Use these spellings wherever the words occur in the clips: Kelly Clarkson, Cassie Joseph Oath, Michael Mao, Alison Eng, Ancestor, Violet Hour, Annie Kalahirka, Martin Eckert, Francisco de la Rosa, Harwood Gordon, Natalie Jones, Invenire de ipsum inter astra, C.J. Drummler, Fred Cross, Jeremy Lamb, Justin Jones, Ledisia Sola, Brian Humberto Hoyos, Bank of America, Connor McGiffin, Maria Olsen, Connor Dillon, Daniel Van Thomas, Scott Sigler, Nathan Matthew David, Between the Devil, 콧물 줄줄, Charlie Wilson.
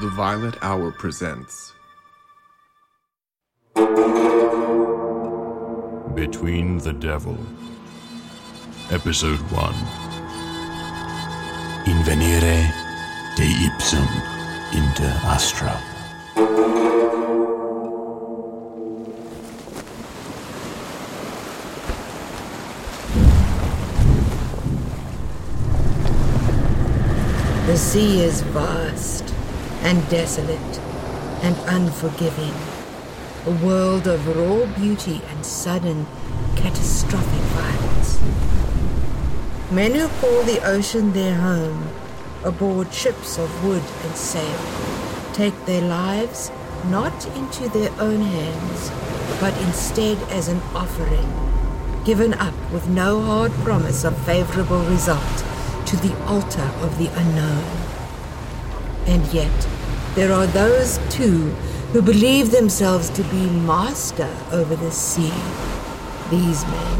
The Violet Hour presents Between the Devil, Episode 1. Invenire de ipsum inter astra. The sea is vast and desolate and unforgiving, a world of raw beauty and sudden, catastrophic violence. Men who call the ocean their home, aboard ships of wood and sail, take their lives not into their own hands, but instead as an offering, given up with no hard promise of favorable result, to the altar of the unknown. And yet, there are those, too, who believe themselves to be master over the sea. These men,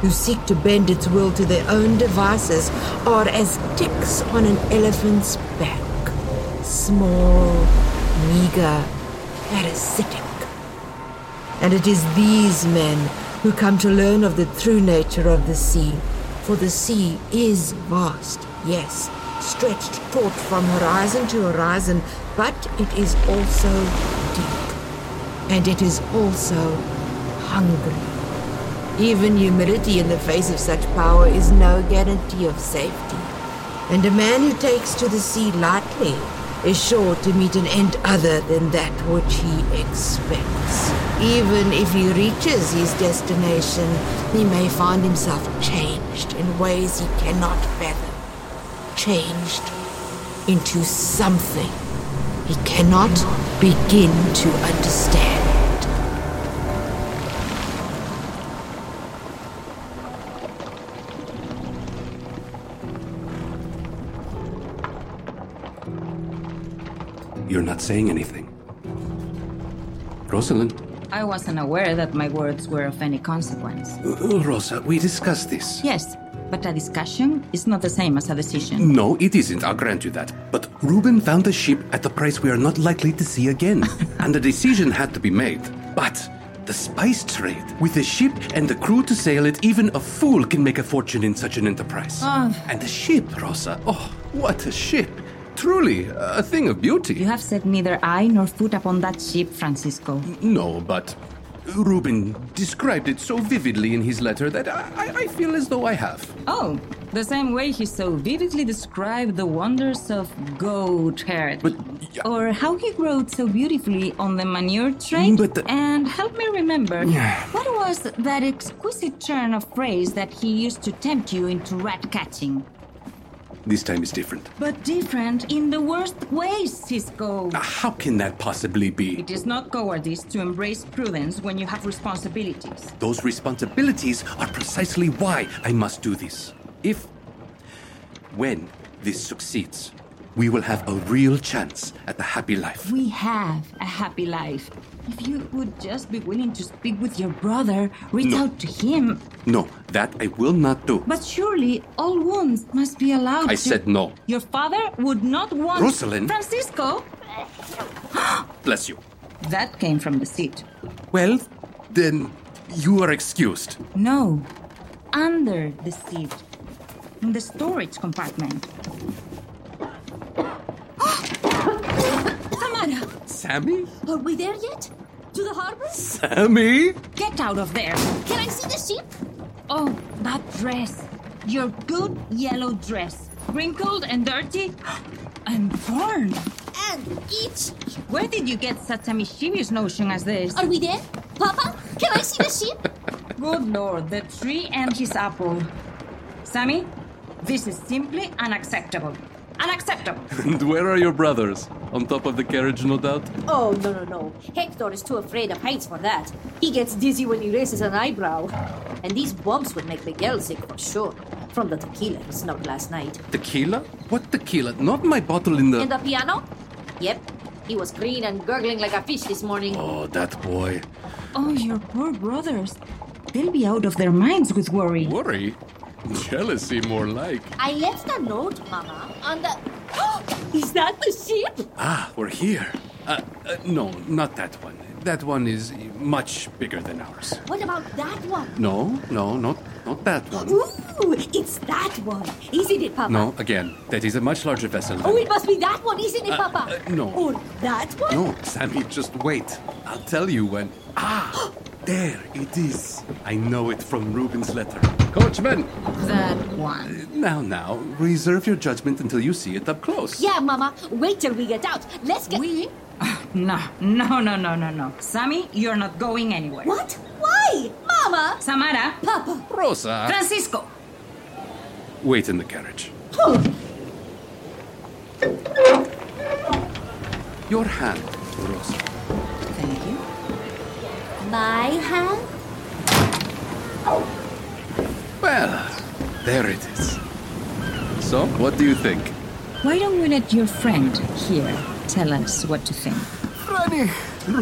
who seek to bend its will to their own devices, are as ticks on an elephant's back. Small, meager, parasitic. And it is these men who come to learn of the true nature of the sea. For the sea is vast, yes, stretched taut from horizon to horizon, but it is also deep, and it is also hungry. Even humility in the face of such power is no guarantee of safety, and a man who takes to the sea lightly is sure to meet an end other than that which he expects. Even if he reaches his destination, he may find himself changed in ways he cannot fathom. Changed into something he cannot begin to understand. You're not saying anything. Rosalind? I wasn't aware that my words were of any consequence. Rosa, we discussed this. Yes. But a discussion is not the same as a decision. No, it isn't. I'll grant you that. But Reuben found the ship at a price we are not likely to see again. And a decision had to be made. But the spice trade, with the ship and the crew to sail it, even a fool can make a fortune in such an enterprise. And the ship, Rosa. Oh, what a ship. Truly, a thing of beauty. You have set neither eye nor foot upon that ship, Francisco. No, but Reuben described it so vividly in his letter that I feel as though I have. Oh, the same way he so vividly described the wonders of goat herd. But, or how he rode so beautifully on the manure train. And help me remember, what was that exquisite turn of phrase that he used to tempt you into rat-catching? This time is different. But different in the worst ways, Cisco. How can that possibly be? It is not cowardice to embrace prudence when you have responsibilities. Those responsibilities are precisely why I must do this. When this succeeds, we will have a real chance at a happy life. We have a happy life. If you would just be willing to speak with your brother, reach out to him. No, that I will not do. But surely all wounds must be allowed. I said no. Your father would not want... Rosalind! Francisco! Bless you. That came from the seat. Well, then you are excused. No, under the seat. In the storage compartment. Sammy? Are we there yet? To the harbor? Sammy? Get out of there. Can I see the ship? Oh, that dress. Your good yellow dress. Wrinkled and dirty and torn. And itchy. Where did you get such a mischievous notion as this? Are we there? Papa, can I see the ship? Good Lord, the tree and his apple. Sammy, this is simply unacceptable. Unacceptable! And where are your brothers? On top of the carriage, no doubt? Oh, no. Hector is too afraid of heights for that. He gets dizzy when he raises an eyebrow. And these bumps would make Miguel sick for sure. From the tequila he snuck last night. Tequila? What tequila? Not my bottle in the... In the piano? Yep. He was green and gurgling like a fish this morning. Oh, that boy. Oh, your poor brothers. They'll be out of their minds with worry. Worry? Jealousy, more like. I left a note, Mama, on the... Is that the ship? Ah, we're here. No, not that one. That one is much bigger than ours. What about that one? No, not that one. Ooh, it's that one. Isn't it, Papa? No, again, that is a much larger vessel. Oh, it must be that one, isn't it, Papa? No. Or that one? No, Sammy, just wait. I'll tell you when... Ah! There it is. I know it from Ruben's letter. Coachman! That one. Now, reserve your judgment until you see it up close. Yeah, Mama. Wait till we get out. Let's get... We? No. Sammy, you're not going anywhere. What? Why? Mama! Samara! Papa! Rosa! Francisco! Wait in the carriage. Oh. Your hand, Rosa. Thank you. My hand? Well, there it is. So, what do you think? Why don't we let your friend here tell us what to think? Franny!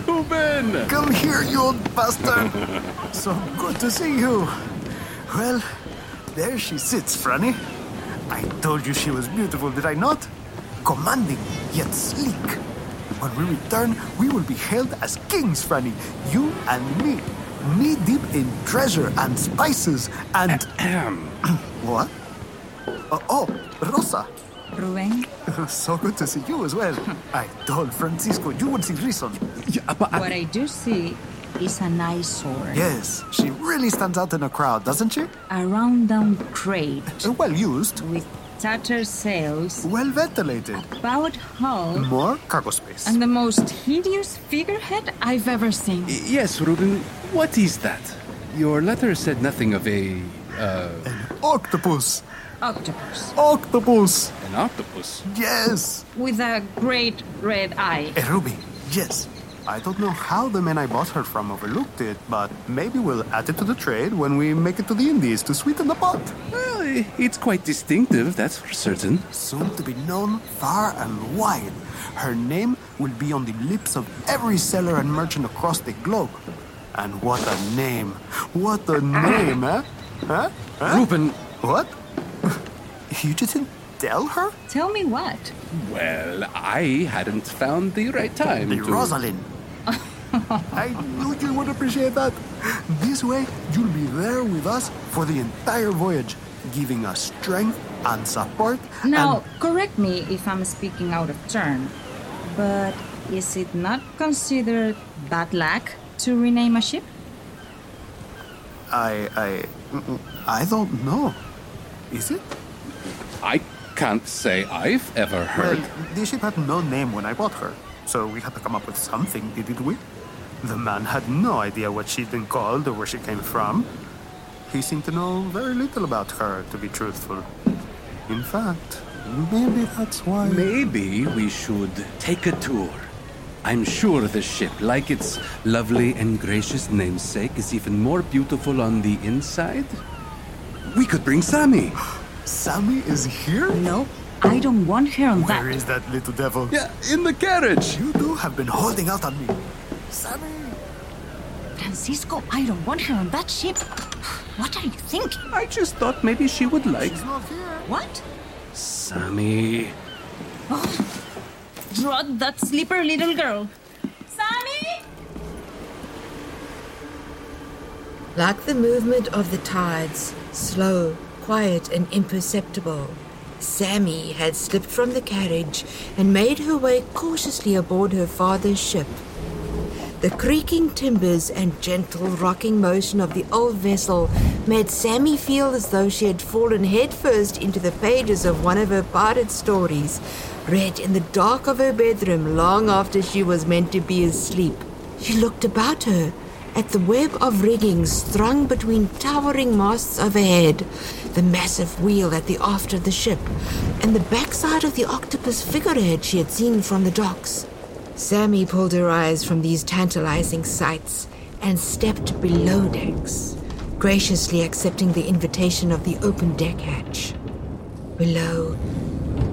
Ruben! Come here, you old bastard! So good to see you. Well, there she sits, Franny. I told you she was beautiful, did I not? Commanding, yet sleek. When we return, we will be hailed as kings, Franny. You and me. Knee-deep in treasure and spices and... What? Rosa. Ruben. So good to see you as well. I told Francisco you would see reason. Yeah, but what I do see is an eyesore. Yes, she really stands out in a crowd, doesn't she? A round-down crate. Well used. With tattered sails, well ventilated, a bowed hull, more cargo space, and the most hideous figurehead I've ever seen. Yes, Ruben, what is that? Your letter said nothing of an octopus. Octopus. An octopus? Yes. With a great red eye. A ruby, yes. I don't know how the men I bought her from overlooked it, but maybe we'll add it to the trade when we make it to the Indies to sweeten the pot. Well, it's quite distinctive, that's for certain. Soon to be known far and wide. Her name will be on the lips of every seller and merchant across the globe. And what a name. What a name, huh? Huh? Ruben. What? You didn't tell her? Tell me what? Well, I hadn't found the right time to... Rosalind. I knew you would appreciate that. This way, you'll be there with us for the entire voyage, giving us strength and support. Now, correct me if I'm speaking out of turn, but is it not considered bad luck to rename a ship? I don't know. Is it? I can't say I've ever heard. Well, the ship had no name when I bought her, so we had to come up with something, didn't we? The man had no idea what she'd been called or where she came from. He seemed to know very little about her, to be truthful. In fact, maybe that's why... Maybe we should take a tour. I'm sure the ship, like its lovely and gracious namesake, is even more beautiful on the inside. We could bring Sammy. Sammy is here? No, I don't want her on that. Where is that little devil? Yeah, in the carriage. You two have been holding out on me. Sammy! Francisco, I don't want her on that ship. What are you thinking? I just thought maybe she would like... She's not here. What? Sammy. Oh, drop that slippery little girl. Sammy! Like the movement of the tides, slow, quiet and imperceptible, Sammy had slipped from the carriage and made her way cautiously aboard her father's ship. The creaking timbers and gentle rocking motion of the old vessel made Sammy feel as though she had fallen headfirst into the pages of one of her pirate stories, read in the dark of her bedroom long after she was meant to be asleep. She looked about her at the web of rigging strung between towering masts overhead, the massive wheel at the aft of the ship, and the backside of the octopus figurehead she had seen from the docks. Sammy pulled her eyes from these tantalizing sights and stepped below decks, graciously accepting the invitation of the open deck hatch. Below,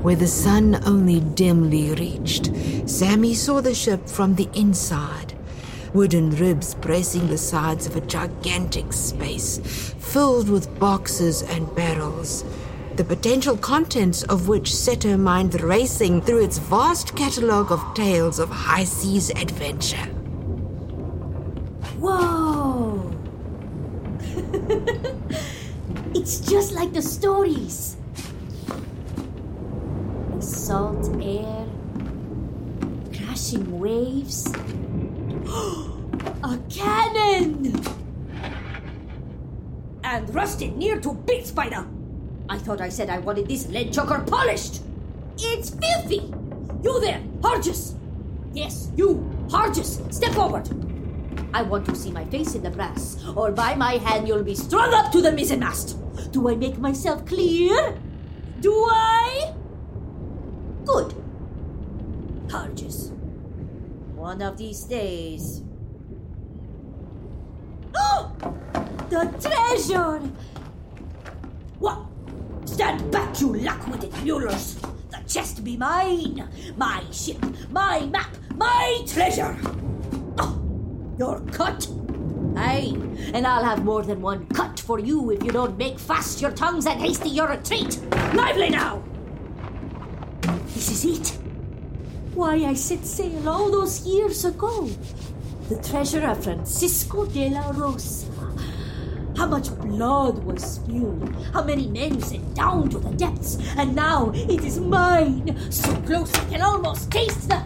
where the sun only dimly reached, Sammy saw the ship from the inside, wooden ribs bracing the sides of a gigantic space filled with boxes and barrels, the potential contents of which set her mind racing through its vast catalogue of tales of high seas adventure. Whoa! It's just like the stories. Salt air, crashing waves, a cannon! And rusted near to bits, Spider! I thought I said I wanted this lead choker polished! It's filthy! You there, Hargis! Yes, you, Hargis, step forward! I want to see my face in the brass, or by my hand you'll be strung up to the mizzenmast! Do I make myself clear? Do I? Good. Hargis. One of these days... Oh! The treasure! What? Stand back, you luck-witted mulers! The chest be mine! My ship, my map, my treasure! Oh, you're cut! Aye, and I'll have more than one cut for you if you don't make fast your tongues and hasty your retreat! Lively now! This is it. Why I set sail all those years ago. The treasure of Francisco de la Rosa. How much blood was spilled, how many men sent down to the depths, and now it is mine, so close I can almost taste the...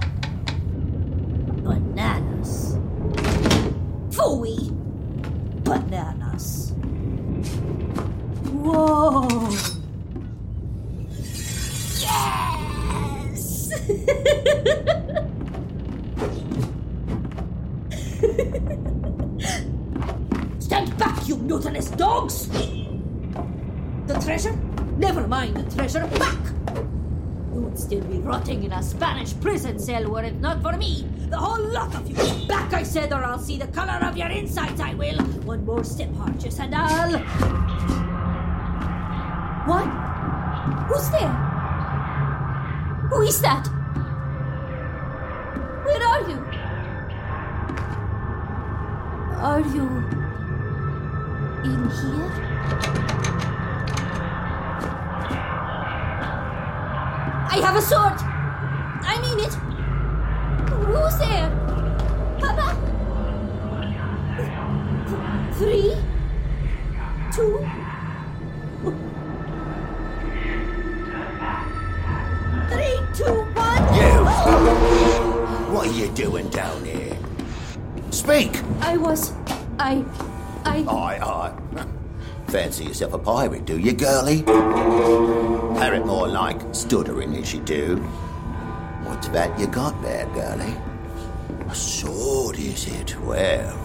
bananas. Phooey! Bananas. Whoa! Yeah! Stand back, you mutinous dogs! The treasure? Never mind the treasure, back! You would still be rotting in a Spanish prison cell were it not for me. The whole lot of you. Back, I said, or I'll see the color of your insides, I will. One more step, Hargis, and I'll... What? Who's there? Who is that? Where are you? Are you... in here? I have a sword! I mean it! Who's there? Papa? 3? 2? What are you doing down here? Speak! I... Fancy yourself a pirate, do you, girlie? Parrot more like, stuttering as you do. What's that you got there, girlie? A sword, is it? Well.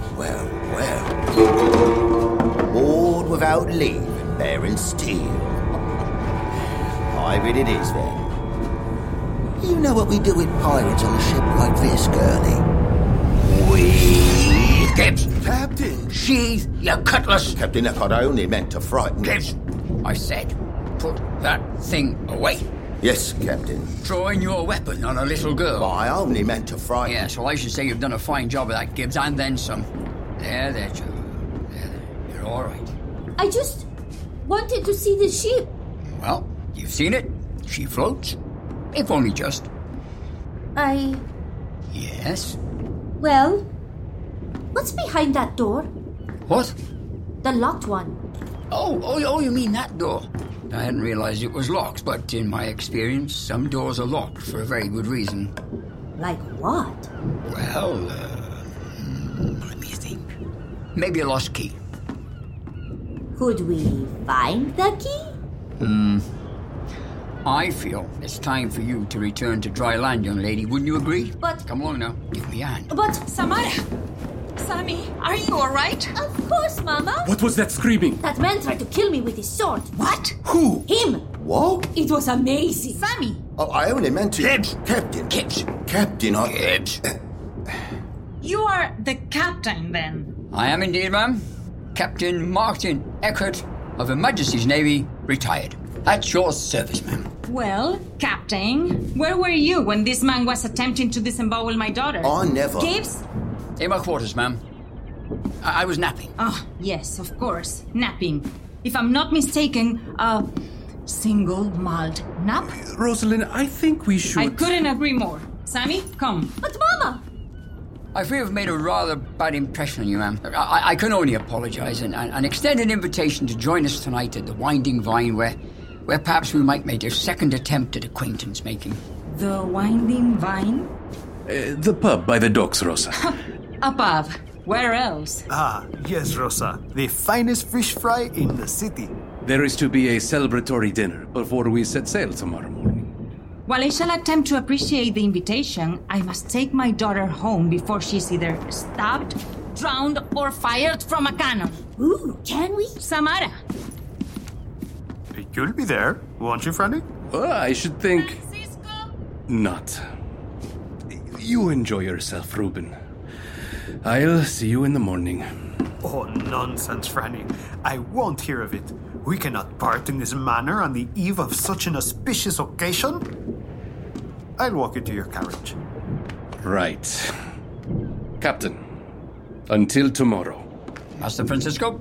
Board without leave and bearing steel. Pirate it is, then. You know what we do with pirates on a ship like this, girlie? We... Gibbs! Captain! Sheathe your cutlass! Captain, if I'd only meant to frighten... Gibbs! I said, put that thing away. Yes, Captain. Drawing your weapon on a little girl. Well, I only meant to frighten... Yes, well, I should say you've done a fine job of that, Gibbs, and then some. There, children. There. You're all right. I just wanted to see the ship. Well, you've seen it. She floats. If only just. I... Yes? Well, what's behind that door? What? The locked one. Oh, you mean that door? I hadn't realized it was locked, but in my experience, some doors are locked for a very good reason. Like what? Well, let me think. Maybe a lost key. Could we find the key? I feel it's time for you to return to dry land, young lady. Wouldn't you agree? But... Come along now. Give me a hand. But, Samara! Sammy, are you all right? Of course, Mama. What was that screaming? That man tried to kill me with his sword. What? Who? Him. What? It was amazing. Sammy. Oh, I only meant to... Captain. You are the captain, then? I am indeed, ma'am. Captain Martin Eckert of Her Majesty's Navy, retired. At your service, ma'am. Well, Captain, where were you when this man was attempting to disembowel my daughter? I never... Gibbs? In my quarters, ma'am. I was napping. Oh, yes, of course. Napping. If I'm not mistaken, single malt nap? Rosalind, I think we should... I couldn't agree more. Sammy, come. But Mama! I fear I've made a rather bad impression on you, ma'am. I can only apologise and extend an invitation to join us tonight at the Winding Vine, where perhaps we might make a second attempt at acquaintance-making. The Winding Vine? The pub by the docks, Rosa. A pub? Where else? Ah, yes, Rosa. The finest fish fry in the city. There is to be a celebratory dinner before we set sail tomorrow morning. While I shall attempt to appreciate the invitation, I must take my daughter home before she's either stabbed, drowned, or fired from a cannon. Ooh, can we? Samara. You'll be there, won't you, Franny? Well, I should think... Francisco? Not. You enjoy yourself, Ruben. I'll see you in the morning. Oh, nonsense, Franny. I won't hear of it. We cannot part in this manner on the eve of such an auspicious occasion. I'll walk you to your carriage. Right. Captain, until tomorrow. Master Francisco?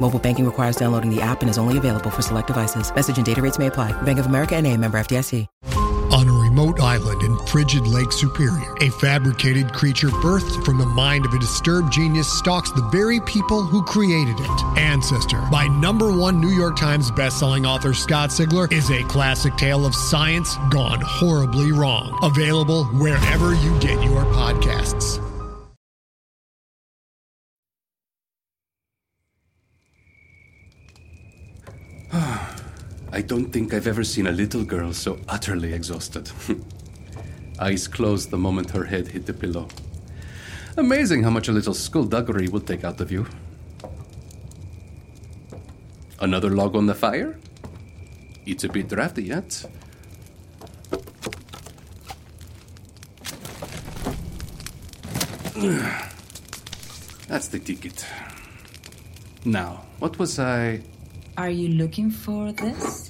Mobile banking requires downloading the app and is only available for select devices. Message and data rates may apply. Bank of America NA, member FDIC. On a remote island in frigid Lake Superior, a fabricated creature birthed from the mind of a disturbed genius stalks the very people who created it. Ancestor, by #1 New York Times bestselling author Scott Sigler, is a classic tale of science gone horribly wrong. Available wherever you get your podcasts. I don't think I've ever seen a little girl so utterly exhausted. Eyes closed the moment her head hit the pillow. Amazing how much a little skullduggery will take out of you. Another log on the fire? It's a bit drafty yet. That's the ticket. Now, what was I... Are you looking for this?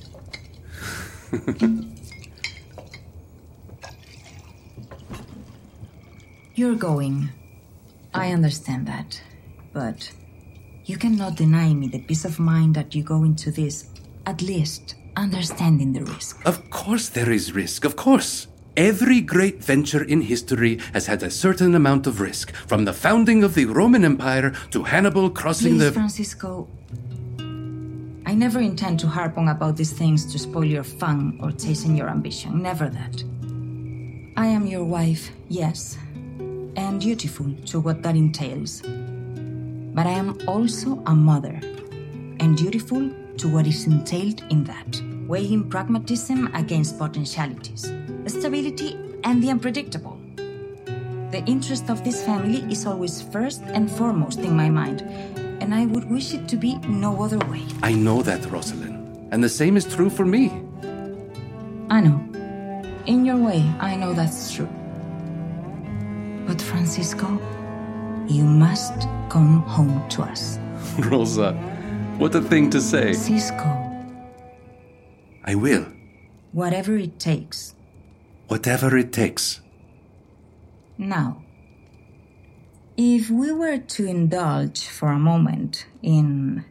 You're going. I understand that. But you cannot deny me the peace of mind that you go into this, at least understanding the risk. Of course there is risk, of course. Every great venture in history has had a certain amount of risk, from the founding of the Roman Empire to Hannibal crossing Please, the... Francisco... I never intend to harp on about these things to spoil your fun or chasten your ambition. Never that. I am your wife, yes, and dutiful to what that entails. But I am also a mother, and dutiful to what is entailed in that, weighing pragmatism against potentialities, stability and the unpredictable. The interest of this family is always first and foremost in my mind, and I would wish it to be no other way. I know that, Rosalind. And the same is true for me. I know. In your way, I know that's true. But, Francisco, you must come home to us. Rosa, what a thing to say. Francisco. I will. Whatever it takes. Whatever it takes. Now. If we were to indulge for a moment in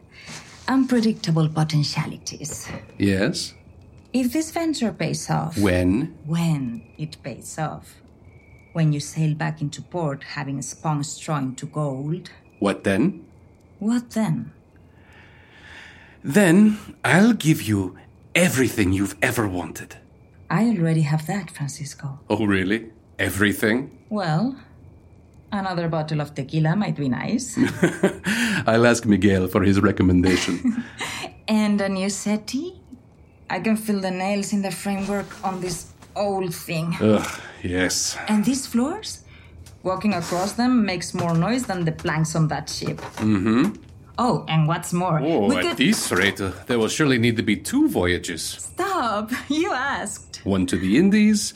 unpredictable potentialities... Yes? If this venture pays off... When? When it pays off, when you sail back into port having spun straw into gold. What then? What then? Then I'll give you everything you've ever wanted. I already have that, Francisco. Oh, really? Everything? Well, another bottle of tequila might be nice. I'll ask Miguel for his recommendation. And a new settee? I can feel the nails in the framework on this old thing. Ugh, yes. And these floors? Walking across them makes more noise than the planks on that ship. Mm-hmm. Oh, and what's more... Oh, at this rate, there will surely need to be two voyages. Stop! You asked. One to the Indies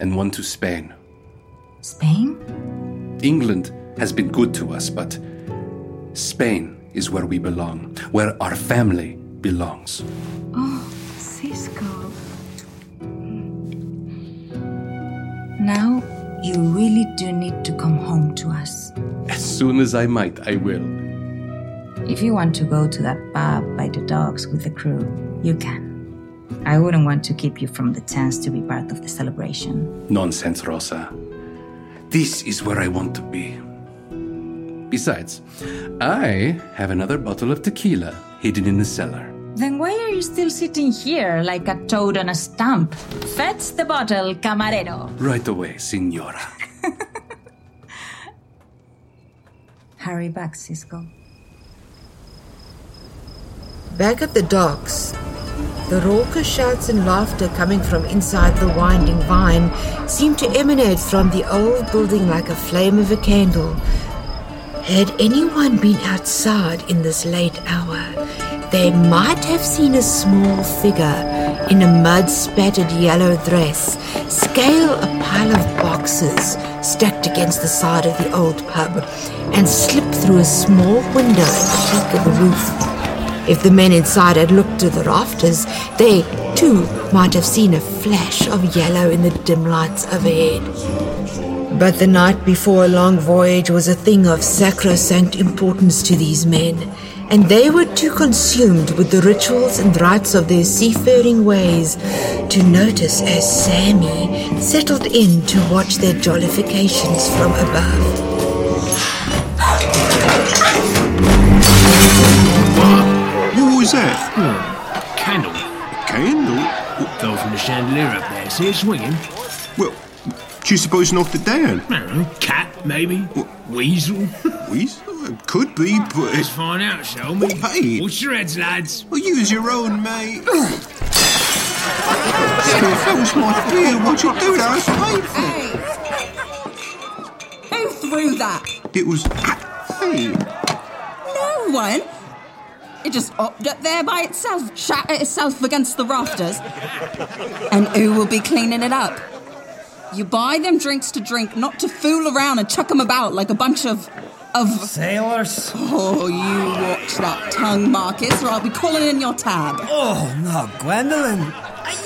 and one to Spain. Spain? England has been good to us, but Spain is where we belong, where our family belongs. Oh, Cisco. Now you really do need to come home to us. As soon as I might, I will. If you want to go to that pub by the docks with the crew, you can. I wouldn't want to keep you from the chance to be part of the celebration. Nonsense, Rosa. This is where I want to be. Besides, I have another bottle of tequila hidden in the cellar. Then why are you still sitting here like a toad on a stump? Fetch the bottle, camarero. Right away, señora. Hurry back, Cisco. Back at the docks, the raucous shouts and laughter coming from inside the winding vine seemed to emanate from the old building like a flame of a candle. Had anyone been outside in this late hour, they might have seen a small figure in a mud-spattered yellow dress scale a pile of boxes stacked against the side of the old pub and slip through a small window at the peak of the roof. If the men inside had looked to the rafters, they, too, might have seen a flash of yellow in the dim lights overhead. But the night before a long voyage was a thing of sacrosanct importance to these men, and they were too consumed with the rituals and rites of their seafaring ways to notice as Sammy settled in to watch their jollifications from above. What was that? A candle. A candle? It fell from the chandelier up there. See it swinging? Well, do you suppose knocked it down? I don't know. Cat, maybe? What? Weasel? Weasel? It could be, but... Let's find out, shall we? Hey! Watch your heads, lads. Well, use your own, mate. That was my beer. What'd you do? That was painful. Hey! Who threw that? It was... Hey! No one... It just hopped up there by itself, shattered itself against the rafters. And who will be cleaning it up? You buy them drinks to drink, not to fool around and chuck them about like a bunch of... Sailors? Oh, you watch that tongue, Marcus, or I'll be calling in your tab. Oh, no, Gwendolyn.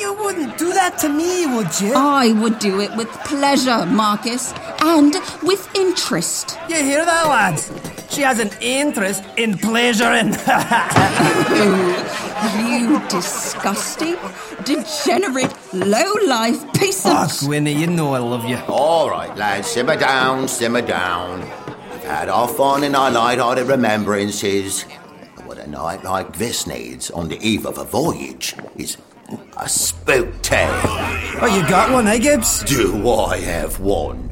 You wouldn't do that to me, would you? I would do it with pleasure, Marcus, and with interest. You hear that, lads? She has an interest in pleasuring. You disgusting, degenerate, low-life piece of... Oh, Gwynnie, you know I love you. All right, lads, simmer down, simmer down. We've had our fun and our light-hearted remembrances. What a night like this needs on the eve of a voyage is... a spook tale. Oh, you got one, eh, Gibbs? Do I have one?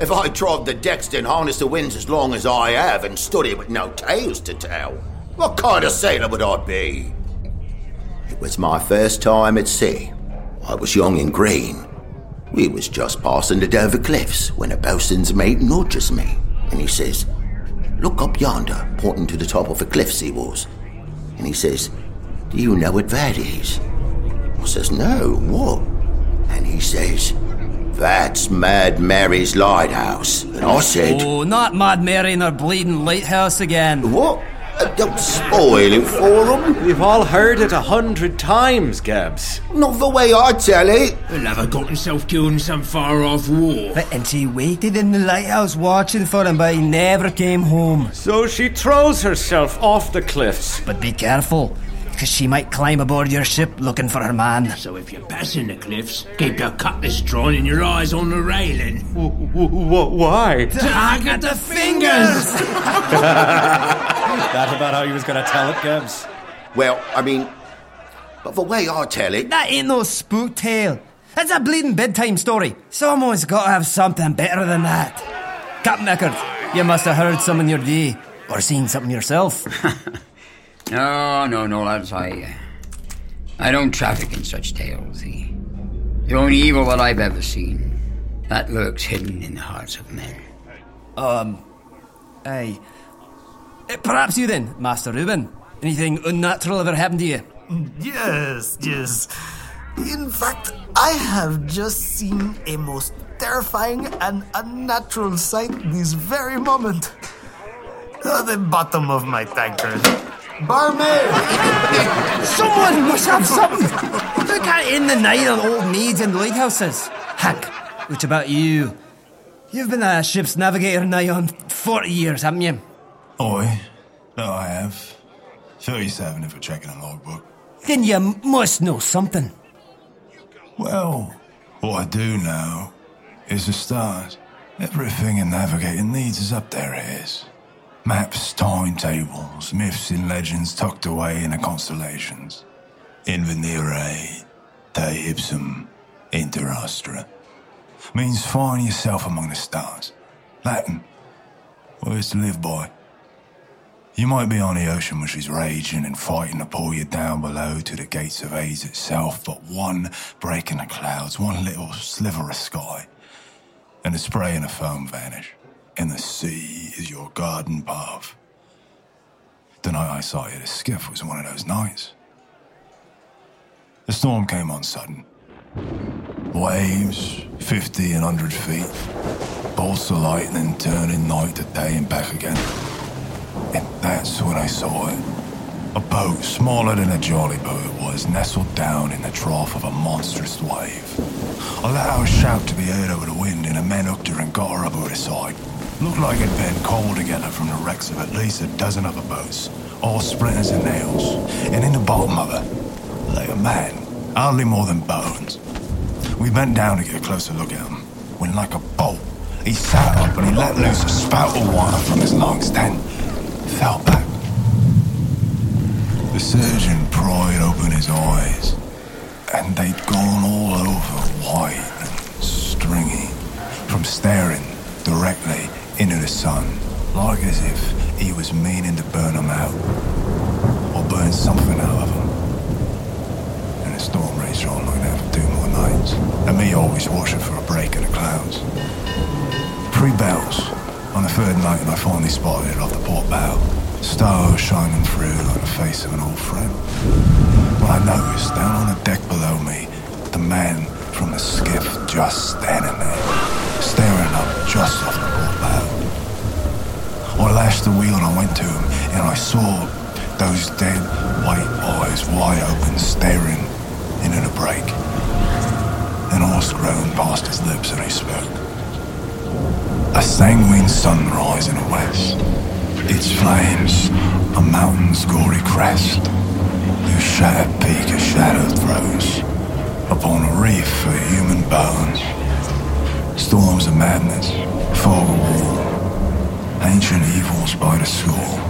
If I trod the decks and harnessed the winds as long as I have and stood here with no tales to tell, what kind of sailor would I be? It was my first time at sea. I was young and green. We was just passing the Dover Cliffs when a boatswain's mate nudges me, and he says, "Look up yonder," pointing to the top of the cliffs he was. And he says, "Do you know what that is?" I says, "No, what?" And he says, "That's Mad Mary's lighthouse." And I said... Oh, not Mad Mary and her bleeding lighthouse again. What? Don't spoil it for them. We've all heard it 100 times, Gabs. Not the way I tell it. He'll have got himself killed in some far-off war. But and she waited in the lighthouse watching for him, but he never came home. So she throws herself off the cliffs. But be careful. because she might climb aboard your ship looking for her man. So if you're passing the cliffs, keep your cutlass drawn and your eyes on the railing. Why? Target the fingers! That's about how you was going to tell it, Gibbs. Well, I mean, but the way I tell it... That ain't no spook tale. It's a bleeding bedtime story. Someone's got to have something better than that. Captain Eckert, you must have heard some in your day, or seen something yourself. No, lads, I don't traffic in such tales. The only evil that I've ever seen, that lurks hidden in the hearts of men. Aye. Perhaps you then, Master Reuben. Anything unnatural ever happened to you? Yes. In fact, I have just seen a most terrifying and unnatural sight this very moment. At the bottom of my tanker. Barmaid! Someone must have something! Look at in the night on old maids and lighthouses. Hank, what about you? You've been a ship's navigator now on 40 years, haven't you? Oh, I have. 37 if we're checking a logbook. Then you must know something. Well, what I do know is the start. Everything a navigator needs is up there, it is. Maps, timetables, myths and legends tucked away in the constellations. Invenire de ipsum inter astra means find yourself among the stars. Latin, words to live by. You might be on the ocean which is raging and fighting to pull you down below to the gates of Hades itself, but one break in the clouds, one little sliver of sky, and the spray and the foam vanish. And the sea is your garden path. The night I sighted a skiff was one of those nights. The storm came on sudden. Waves, 50 and 100 feet. Bolts of lightning turning night to day and back again. And that's when I saw it. A boat, smaller than a jolly boat it was, nestled down in the trough of a monstrous wave. A loud shout to be heard over the wind, and a man hooked her and got her up over the side. Looked like it'd been cobbled together from the wrecks of at least a dozen other boats, all splinters and nails, and in the bottom of her lay a man, hardly more than bones. We bent down to get a closer look at him, when like a bolt, he sat up and he let loose a spout of water from his lungs, then fell back. The surgeon pried open his eyes, and they'd gone all over white and stringy from staring directly into the sun, like as if he was meaning to burn them out, or burn something out of them. And the storm raged on like that for two more nights, and me always watching for a break in the clouds. 3 bells. On the 3rd night, I finally spotted it off the port bow. Stars shining through like the face of an old friend. When I noticed down on the deck below me, the man from the skiff just standing there, staring up just off the port bow. I lashed the wheel and I went to him, and I saw those dead white eyes wide open, staring into the break. An hoarse groan passed his lips and he spoke. A sanguine sunrise in the west. Its flames, a mountain's gory crest, whose shattered peak a shadow throws upon a reef of human bones. Storms of madness, fog of war, ancient evils by the score,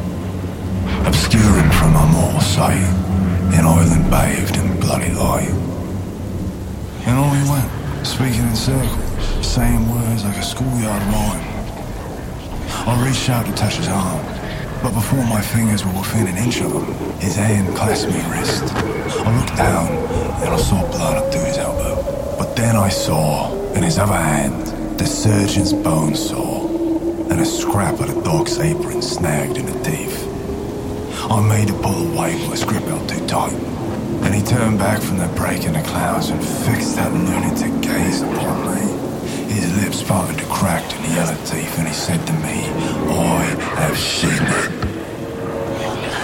obscuring from our mortal sight an island bathed in bloody light. And on we went, speaking in circles, saying words like a schoolyard rhyme. I reached out to touch his arm, but before my fingers were within an inch of him, his hand clasped my wrist. I looked down, and I saw blood up through his elbow. But then I saw, in his other hand, the surgeon's bone saw, and a scrap of the dog's apron snagged in the teeth. I made a pull away, but his grip held too tight, and he turned back from the break in the clouds and fixed that lunatic gaze upon me. His lips parted to cracked in the yellow teeth, and he said to me, "I have seen it.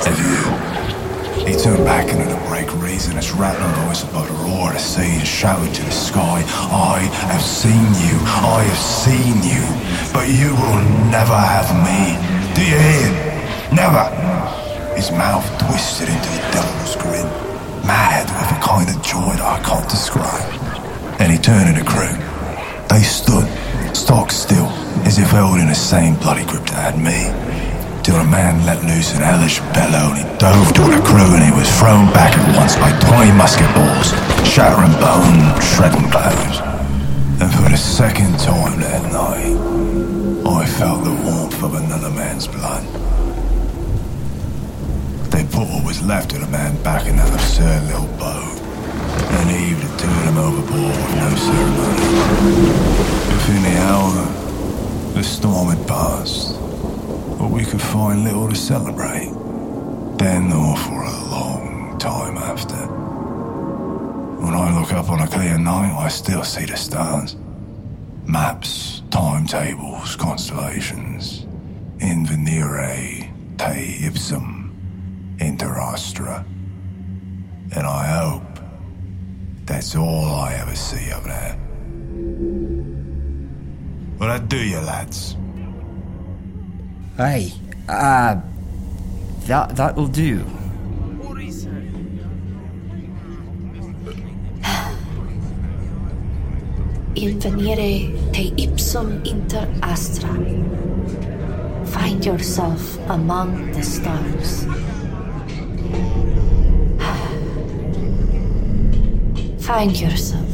Have you?" He turned back into the break, raising his rattling voice above the roar of the sea, and shouted to the sky, "I have seen you. I have seen you. But you will never have me. Do you hear? Never." his mouth twisted into a devilish grin, mad with a kind of joy that I can't describe. Then he turned to the crew. They stood, stock still, as if held in the same bloody grip that had me, till the man let loose an hellish bellow and he dove toward the crew and he was thrown back at once like 20 musket balls, shattering bone and shredding clothes. And for the second time that night, I felt the warmth of another man's blood. They put what was left of the man back in that absurd little boat and heaved the two of them overboard with no ceremony. Within the hour, the storm had passed, but we could find little to celebrate. Then, or for a long time after, when I look up on a clear night, I still see the stars. Maps, timetables, constellations. Invenire de ipsum inter astra. And I hope that's all I ever see up there. Will that do you, lads? Hey, that'll do. Invenire de ipsum inter astra. Find yourself among the stars. Find yourself.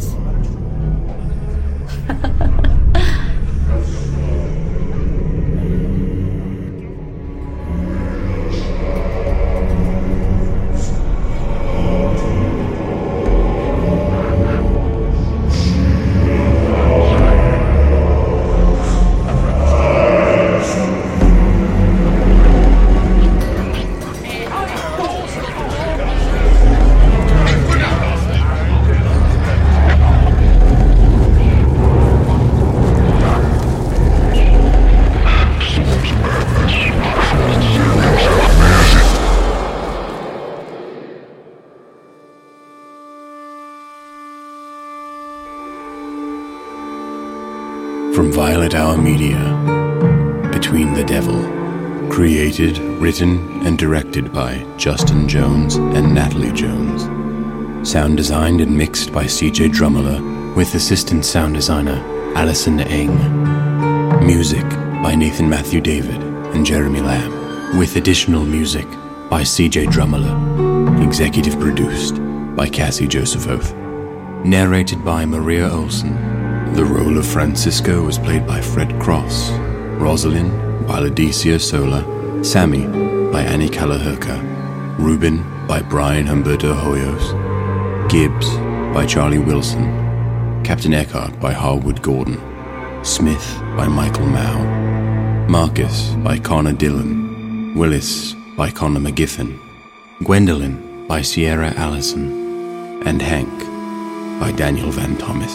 From Violet Hour Media, Between the Devil. Created, written, and directed by Justin Jones and Natalie Jones. Sound designed and mixed by C.J. Drummler, with assistant sound designer Alison Eng. Music by Nathan Matthew David and Jeremy Lamb, with additional music by C.J. Drummler. Executive produced by Cassie Joseph Oath. Narrated by Maria Olsen. The role of Francisco was played by Fred Cross, Rosalind by Ledisia Sola, Sammy by Annie Kalahirka, Ruben by Brian Humberto Hoyos, Gibbs by Charlie Wilson, Captain Eckhart by Harwood Gordon, Smith by Michael Mao, Marcus by Connor Dillon, Willis by Connor McGiffin, Gwendolyn by Sierra Allison, and Hank by Daniel Van Thomas.